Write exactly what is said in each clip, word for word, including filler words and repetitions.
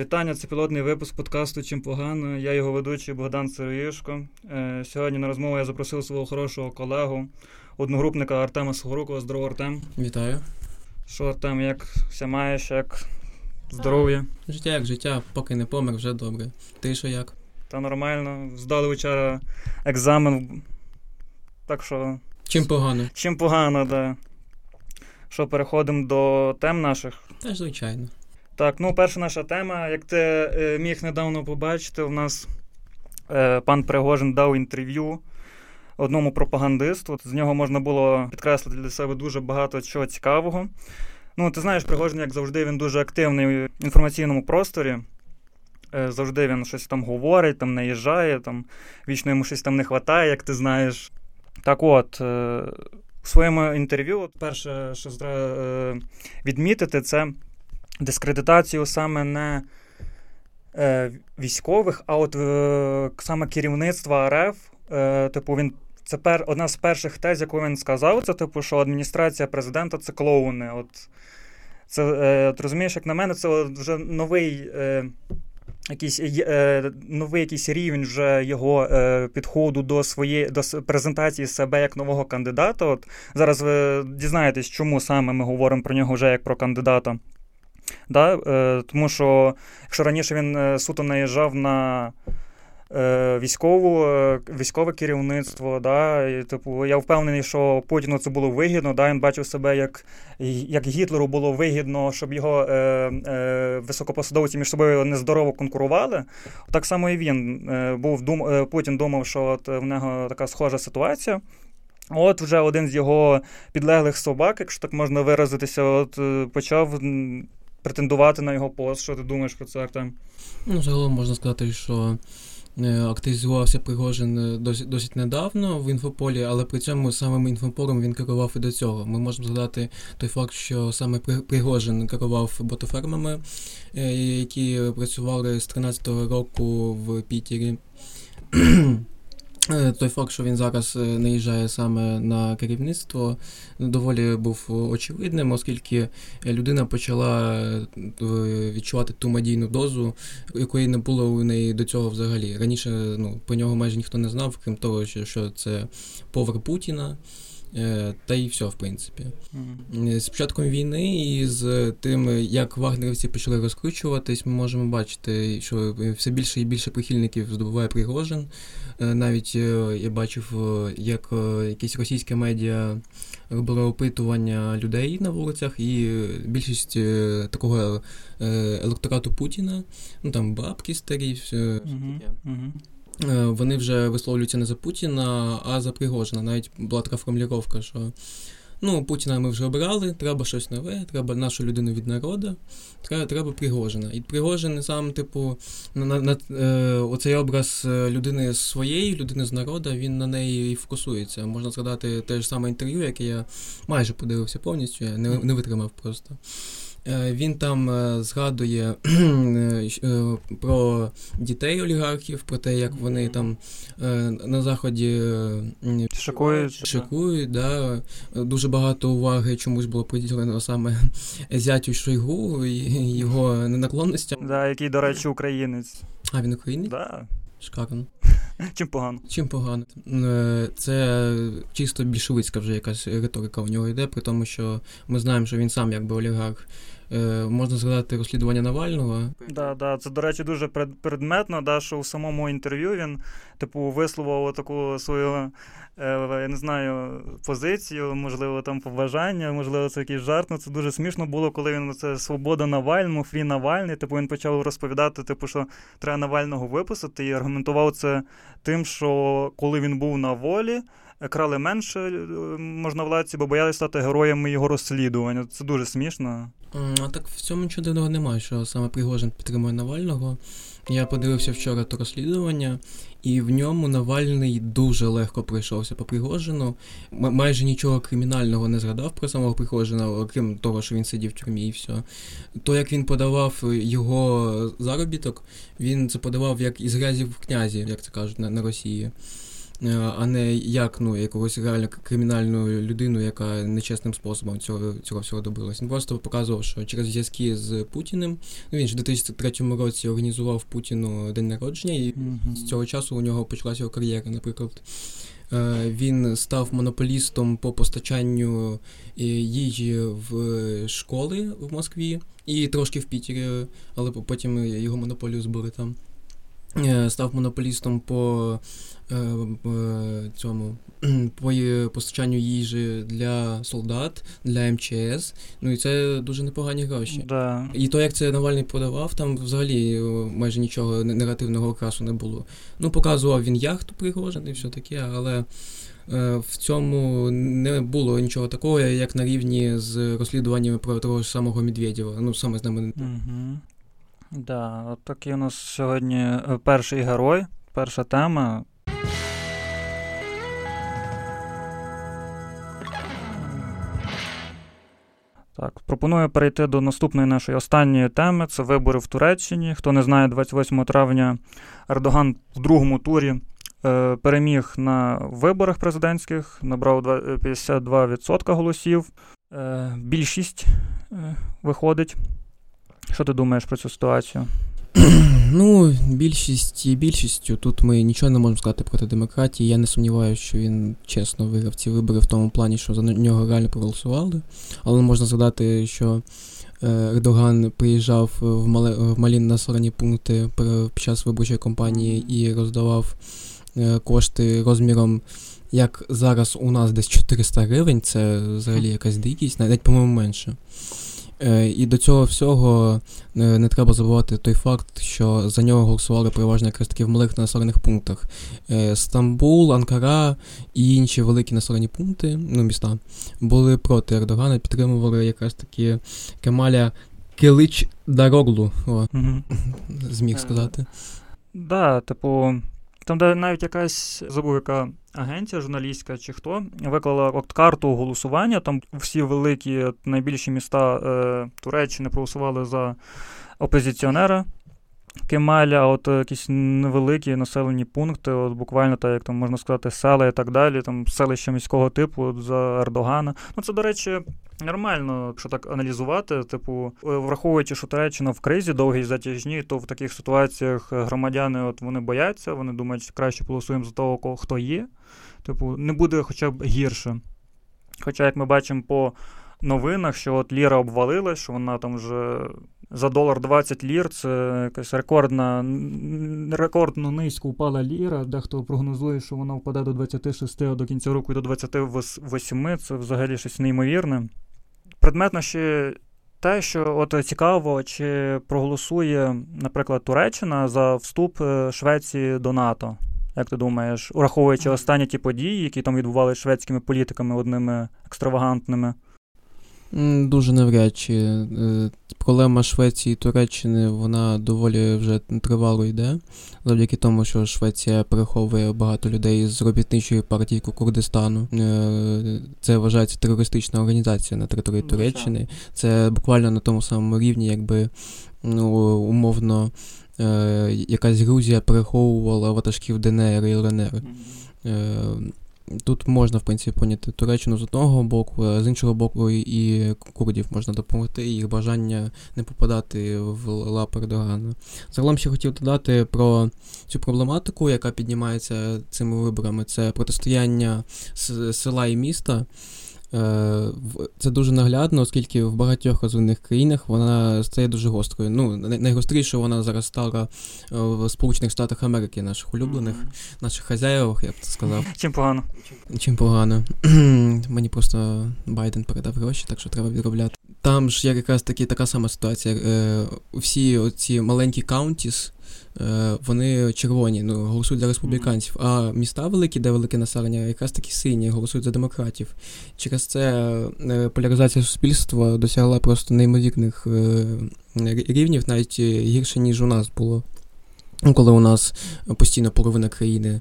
Вітання, це пілотний випуск подкасту «Чим погано». Я його ведучий Богдан Церієвшко. Сьогодні на розмову я запросив свого хорошого колегу, одногрупника Артема Сухорукова. Здорово, Артем. Вітаю. Що, Артем, як все маєш, як здоров'я? Життя як життя, поки не помер, вже добре. Ти що як? Та нормально. Здали вчора екзамен, так що... Чим погано. Чим погано, так. Да. Що, переходимо до тем наших? Та ж, звичайно. Так, ну, перша наша тема. Як ти е, міг недавно побачити, у нас е, пан Пригожин дав інтерв'ю одному пропагандисту. З нього можна було підкреслити для себе дуже багато чого цікавого. Ну, ти знаєш, Пригожин, як завжди, він дуже активний в інформаційному просторі. Е, завжди він щось там говорить, там наїжджає, там вічно йому щось там не вистачає, як ти знаєш. Так от, е, в своєму інтерв'ю, перше, що треба е, відмітити, це дискредитацію саме не е, військових, а от е, саме керівництва РФ. Е, типу, він це пер, одна з перших тез, яку він сказав, це типу, що адміністрація президента – це клоуни. От це е, ти розумієш, як на мене, це вже новий е, якийсь е, новий якийсь рівень вже його е, підходу до своєї до презентації себе як нового кандидата. От зараз ви дізнаєтесь, чому саме ми говоримо про нього вже як про кандидата. Да? Е, тому що, якщо раніше він е, суто наїжджав на е, військову, е, військове керівництво, да? І, типу, я впевнений, що Путіну це було вигідно, да? Він бачив себе, як, як Гітлеру було вигідно, щоб його е, е, високопосадовці між собою нездорово конкурували. Так само і він е, був, дум, е, Путін думав, що от в нього така схожа ситуація. От вже один з його підлеглих собак, якщо так можна виразитися, от, е, почав... претендувати на його пост. Що ти думаєш про це, Артем? Ну, загалом можна сказати, що активізувався Пригожин досить, досить недавно в інфополі, але при цьому самим інфополем він керував і до цього. Ми можемо згадати той факт, що саме Пригожин керував ботофермами, які працювали з тринадцятого року в Пітері. Той факт, що він зараз наїжджає саме на керівництво, доволі був очевидним, оскільки людина почала відчувати ту медійну дозу, якої не було у неї до цього взагалі. Раніше, ну, про нього майже ніхто не знав, крім того, що це повар Путіна. Та й все, в принципі. Mm-hmm. З початком війни і з тим, як вагнерівці почали розкручуватись, ми можемо бачити, що все більше і більше прихильників здобуває Пригожин. Навіть я бачив, як якісь російські медіа робили опитування людей на вулицях, і більшість такого електорату Путіна, ну там бабки старі, все, mm-hmm. все таке. Mm-hmm. Вони вже висловлюються не за Путіна, а за Пригожина. Навіть була така формулювання, що ну, Путіна ми вже обрали, треба щось нове, треба нашу людину від народу, треба, треба Пригожина. І Пригожин сам, типу, на, на, е, оцей образ людини своєї, людини з народу, він на неї і фокусується. Можна згадати те ж саме інтерв'ю, яке я майже подивився повністю, я не, не витримав просто. Він там згадує про дітей олігархів, про те, як вони там на Заході шикують, шикують да. Дуже багато уваги чомусь було приділено саме зятю Шойгу і його ненаклонностям. Да, який, до речі, українець. А, він українець? Да. Шикарно. Чим погано? Чим погано. Це чисто більшовицька вже якась риторика у нього йде, при тому, що ми знаємо, що він сам якби олігарх. Можна згадати розслідування Навального. Да, да. Це, до речі, дуже предметно, да, що у самому інтерв'ю він типу висловив таку свою, я не знаю, позицію, можливо, там побажання, можливо, це якийсь жарт. Ну, це дуже смішно було, коли він це свобода Навальному, фрі Навальний. Типу він почав розповідати, типу, що треба Навального випустити, і аргументував це тим, що коли він був на волі, крали менше можновладці, бо боялися стати героями його розслідування. Це дуже смішно. А так в цьому нічого дивного немає, що саме Пригожин підтримує Навального. Я подивився вчора то розслідування, і в ньому Навальний дуже легко пройшовся по Пригожину. М- майже нічого кримінального не згадав про самого Пригожина, окрім того, що він сидів в тюрмі і все. То, як він подавав його заробіток, він це подавав як із грязі в князі, як це кажуть, на, на Росії. а не як ну, якогось реально кримінальну людину, яка нечесним способом цього, цього всього добилась. Він просто показував, що через зв'язки з Путіним, ну, він ж в дві тисячі третьому році організував Путіну день народження, і mm-hmm. з цього часу у нього почалася його кар'єра, наприклад. Він став монополістом по постачанню їжі в школи в Москві і трошки в Пітері, але потім його монополію збили там. Став монополістом по цьому по постачанню їжі для солдат, для ем че ес. Ну і це дуже непогані гроші. Да. І то, як це Навальний подавав, там взагалі майже нічого негативного окрасу не було. Ну, показував він яхту Пригожин і все таке, але в цьому не було нічого такого, як на рівні з розслідуваннями про того ж самого Медведєва. Ну, саме з нами. Угу. Да, от такий у нас сьогодні перший герой, перша тема. Так, пропоную перейти до наступної нашої останньої теми. Це вибори в Туреччині. Хто не знає, двадцять восьмого травня Ердоган в другому турі е, переміг на виборах президентських, набрав п'ятдесят два відсотки голосів. Е, більшість е, виходить. Що ти думаєш про цю ситуацію? Ну, більшість і більшістю. Тут ми нічого не можемо сказати проти демократії. Я не сумніваюся, що він чесно виграв ці вибори в тому плані, що за нього реально проголосували. Але можна згадати, що Ердоган приїжджав в, мали, в малі населені пункти під час виборчої кампанії і роздавав кошти розміром, як зараз у нас, десь чотириста гривень. Це взагалі якась дикість, навіть, по-моєму, менше. І до цього всього не треба забувати той факт, що за нього голосували переважно якраз таки в малих населених пунктах. Стамбул, Анкара і інші великі населені пункти, ну міста, були проти Ердогана, підтримували якраз таки Кемаля Киличдароглу, о, зміг сказати. Да, типу... Там, де навіть якась, забув, яка агенція журналістська чи хто, виклала от карту голосування, там всі великі, найбільші міста е, Туреччини проголосували за опозиціонера Кемаля, а от якісь невеликі населені пункти, от буквально, так як там можна сказати, села і так далі, там селища міського типу от, за Ердогана. Ну це, до речі, нормально, якщо так аналізувати, типу, враховуючи, що Туреччина в кризі довгій затяжній, то в таких ситуаціях громадяни от вони бояться, вони думають, що краще голосуємо за того, хто є. Типу, не буде хоча б гірше. Хоча, як ми бачимо по новинах, що от ліра обвалилась, що вона там вже за долар двадцять лір, це якась рекордна, рекордно низько упала ліра, дехто прогнозує, що вона впаде до двадцяти шести, а до кінця року і до двадцяти восьми, це взагалі щось неймовірне. Предметно ще те, що от цікаво, чи проголосує, наприклад, Туреччина за вступ Швеції до НАТО. Як ти думаєш, ураховуючи останні ті події, які там відбувалися шведськими політиками, одними екстравагантними? Дуже навряд чи. Проблема Швеції і Туреччини, вона доволі вже тривало йде, завдяки тому, що Швеція переховує багато людей з робітничої партії Курдистану. Це вважається терористична організація на території Туреччини. Це буквально на тому самому рівні, якби ну, умовно якась Грузія переховувала ватажків ДНР і ЛНР. Тут можна, в принципі, поняти Туреччину з одного боку, а з іншого боку і курдів можна допомогти, і їх бажання не попадати в лапи Ердогана. Загалом ще хотів додати про цю проблематику, яка піднімається цими виборами. Це протистояння села і міста. Це дуже наглядно, оскільки в багатьох розвинених країнах вона стає дуже гострою. Ну, найгостріше вона зараз стала в Сполучених Штатах Америки, наших улюблених, mm-hmm. наших хазяївах, я б сказав. Чим погано. Чим погано. Мені просто Байден передав гроші, так що треба відробляти. Там ж якраз таки така сама ситуація. Всі оці маленькі каунтіс, вони червоні, ну, голосують за республіканців, а міста великі, де велике населення, якраз такі сині, голосують за демократів. Через це поляризація суспільства досягла просто неймовірних рівнів, навіть гірше, ніж у нас було. Коли у нас постійно половина країни,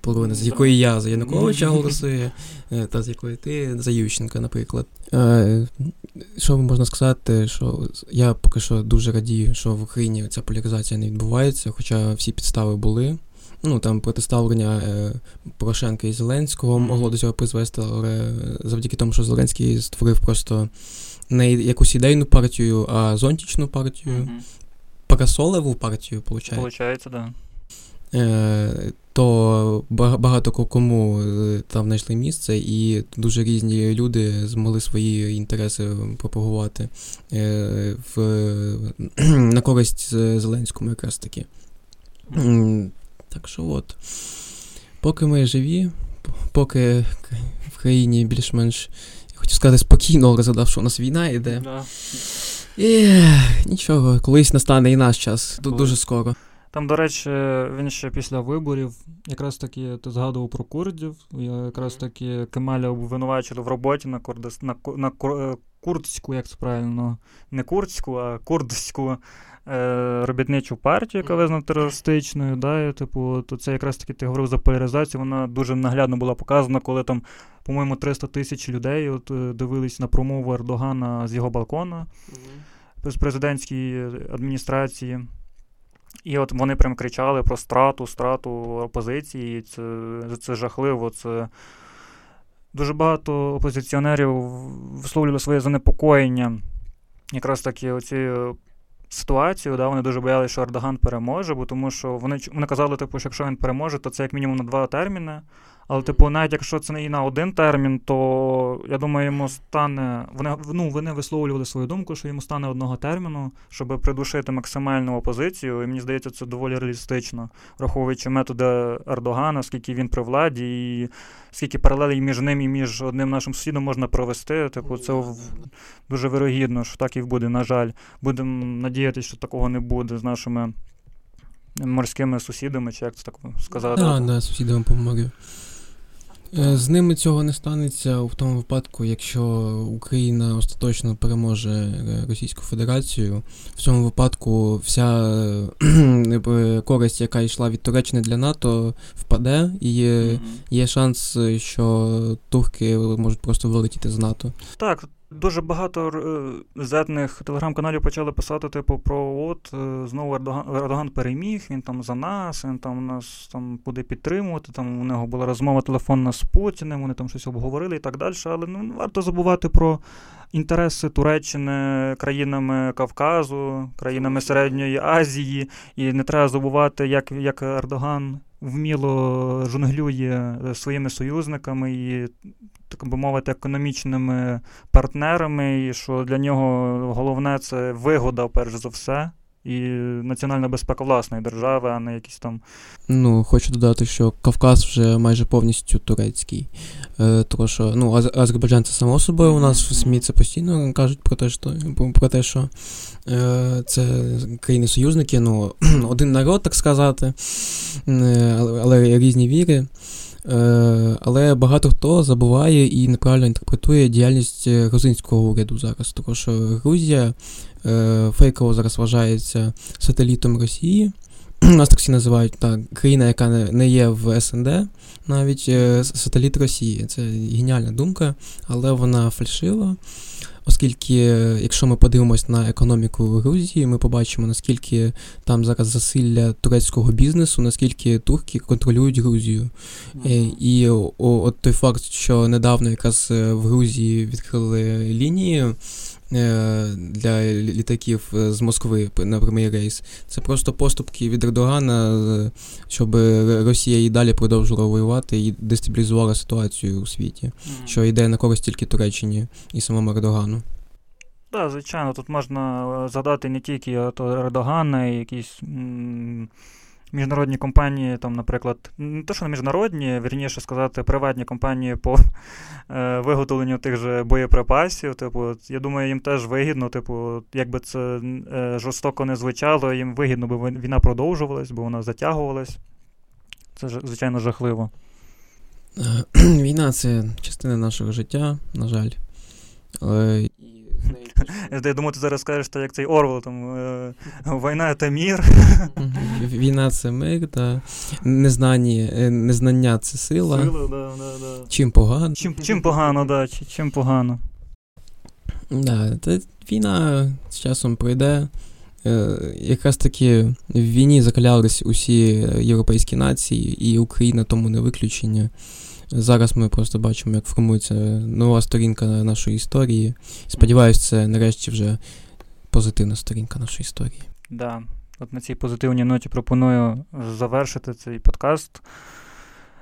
половина, з якої я за Януковича голосую, та з якої ти за Ющенка, наприклад. Що можна сказати, що я поки що дуже радію, що в Україні ця поляризація не відбувається, хоча всі підстави були. ну там протиставлення е, Порошенка і Зеленського могло до цього призвести, але завдяки тому, що Зеленський створив просто не якусь ідейну партію, а зонтічну партію, mm-hmm. парасолеву партію, виходить. Получається, да. Е, то багато кому там знайшли місце, і дуже різні люди змогли свої інтереси пропагувати е, в, на користь Зеленському якраз таки. Mm-hmm. Так що от, поки ми живі, поки в країні більш-менш, я хочу сказати, спокійно розглядав, що у нас війна йде. Да. І нічого, колись настане і наш час, Коли. дуже скоро. Там, до речі, він ще після виборів, якраз таки ти згадував про курдів, якраз таки Кемаля обвинувачили в роботі на Курдистан, на, на курдську, як це правильно, не курдську, а курдську е, робітничу партію, яка визнана терористичною, да, і, типу, то це якраз таки, ти говорив за поляризацію, вона дуже наглядно була показана, коли там, по-моєму, триста тисяч людей от, дивились на промову Ердогана з його балкона, mm-hmm. з президентської адміністрації. І от вони прям кричали про страту, страту опозиції, це, це жахливо, це... Дуже багато опозиціонерів висловлювали своє занепокоєння якраз таки оцією ситуацією, да, вони дуже боялися, що Ердоган переможе, бо тому що вони, вони казали, типу, що якщо він переможе, то це як мінімум на два терміни, але, типу, навіть якщо це не і на один термін, то, я думаю, йому стане, вони, ну, вони висловлювали свою думку, що йому стане одного терміну, щоб придушити максимальну опозицію, і мені здається, це доволі реалістично, враховуючи методи Ердогана, скільки він при владі, і скільки паралелей між ним і між одним нашим сусідом можна провести, типу, це дуже вирогідно, що так і буде, на жаль. Будемо надіятися, що такого не буде з нашими морськими сусідами, чи як це так сказати? Так, да, да, сусідам помогли. З ними цього не станеться в тому випадку, якщо Україна остаточно переможе Російську Федерацію. В цьому випадку вся користь, яка йшла від Туреччини для НАТО, впаде, і є, є шанс, що турки можуть просто вилетіти з НАТО. Так, дуже багато зетних телеграм-каналів почали писати, типу, про от, знову Ердоган, Ердоган переміг, він там за нас, він там нас там буде підтримувати, там у нього була розмова телефонна з Путіним, вони там щось обговорили і так далі, але ну, варто забувати про інтереси Туреччини країнами Кавказу, країнами Середньої Азії, і не треба забувати, як, як Ердоган вміло жонглює своїми союзниками і, так би мовити, економічними партнерами, і що для нього головне – це вигода, перш за все, і національна безпека власної держави, а не якісь там... Ну, хочу додати, що Кавказ вже майже повністю турецький. Е, тому що, ну, азербайджанці само собою, у нас в СМІ це постійно кажуть про те, що, про те, що е, це країни-союзники, ну, один народ, так сказати, е, але, але різні віри. Але багато хто забуває і неправильно інтерпретує діяльність грузинського уряду зараз, тому що Грузія фейково зараз вважається сателітом Росії. Нас так всі називають, та країна, яка не є в ес ен ге, навіть сателіт Росії. Це геніальна думка, але вона фальшива, оскільки, якщо ми подивимось на економіку Грузії, ми побачимо, наскільки там зараз засилля турецького бізнесу, наскільки турки контролюють Грузію. Mm-hmm. І о, от той факт, що недавно якраз в Грузії відкрили лінії для літаків з Москви на прямий рейс, це просто поступки від Ердогана, щоб Росія і далі продовжувала воювати і дестабілізувала ситуацію у світі, mm-hmm. що йде на користь тільки Туреччині і самому Ердогану. Так, да, звичайно, тут можна згадати не тільки Ердогана, і якісь м- міжнародні компанії, там, наприклад, не те, що не міжнародні, вірніше сказати, приватні компанії по е, виготовленню тих же боєприпасів. Типу, я думаю, їм теж вигідно, типу, якби це е, жорстоко не звучало, їм вигідно, бо війна продовжувалась, бо вона затягувалась. Це, звичайно, жахливо. Війна – це частина нашого життя, на жаль. Але... Я думаю, ти зараз скажеш, як цей Орвел, там, «Війна – це мир». Війна – це мир, та незнання, незнання – це сила. Сила, да, да, да. Чим погано. Чим, чим погано, да, чим погано. Да, та війна з часом пройде, якраз таки в війні закалялись усі європейські нації, і Україна тому не виключення. Зараз ми просто бачимо, як формується нова сторінка нашої історії. Сподіваюсь, це нарешті вже позитивна сторінка нашої історії. Да. От на цій позитивній ноті пропоную завершити цей подкаст.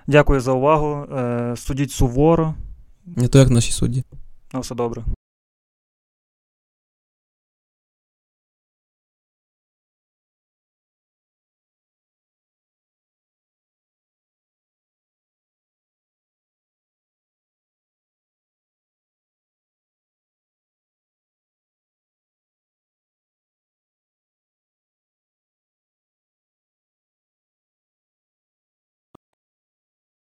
Дякую за увагу. Судіть суворо. Не то, як наші судді. Ну, все добре.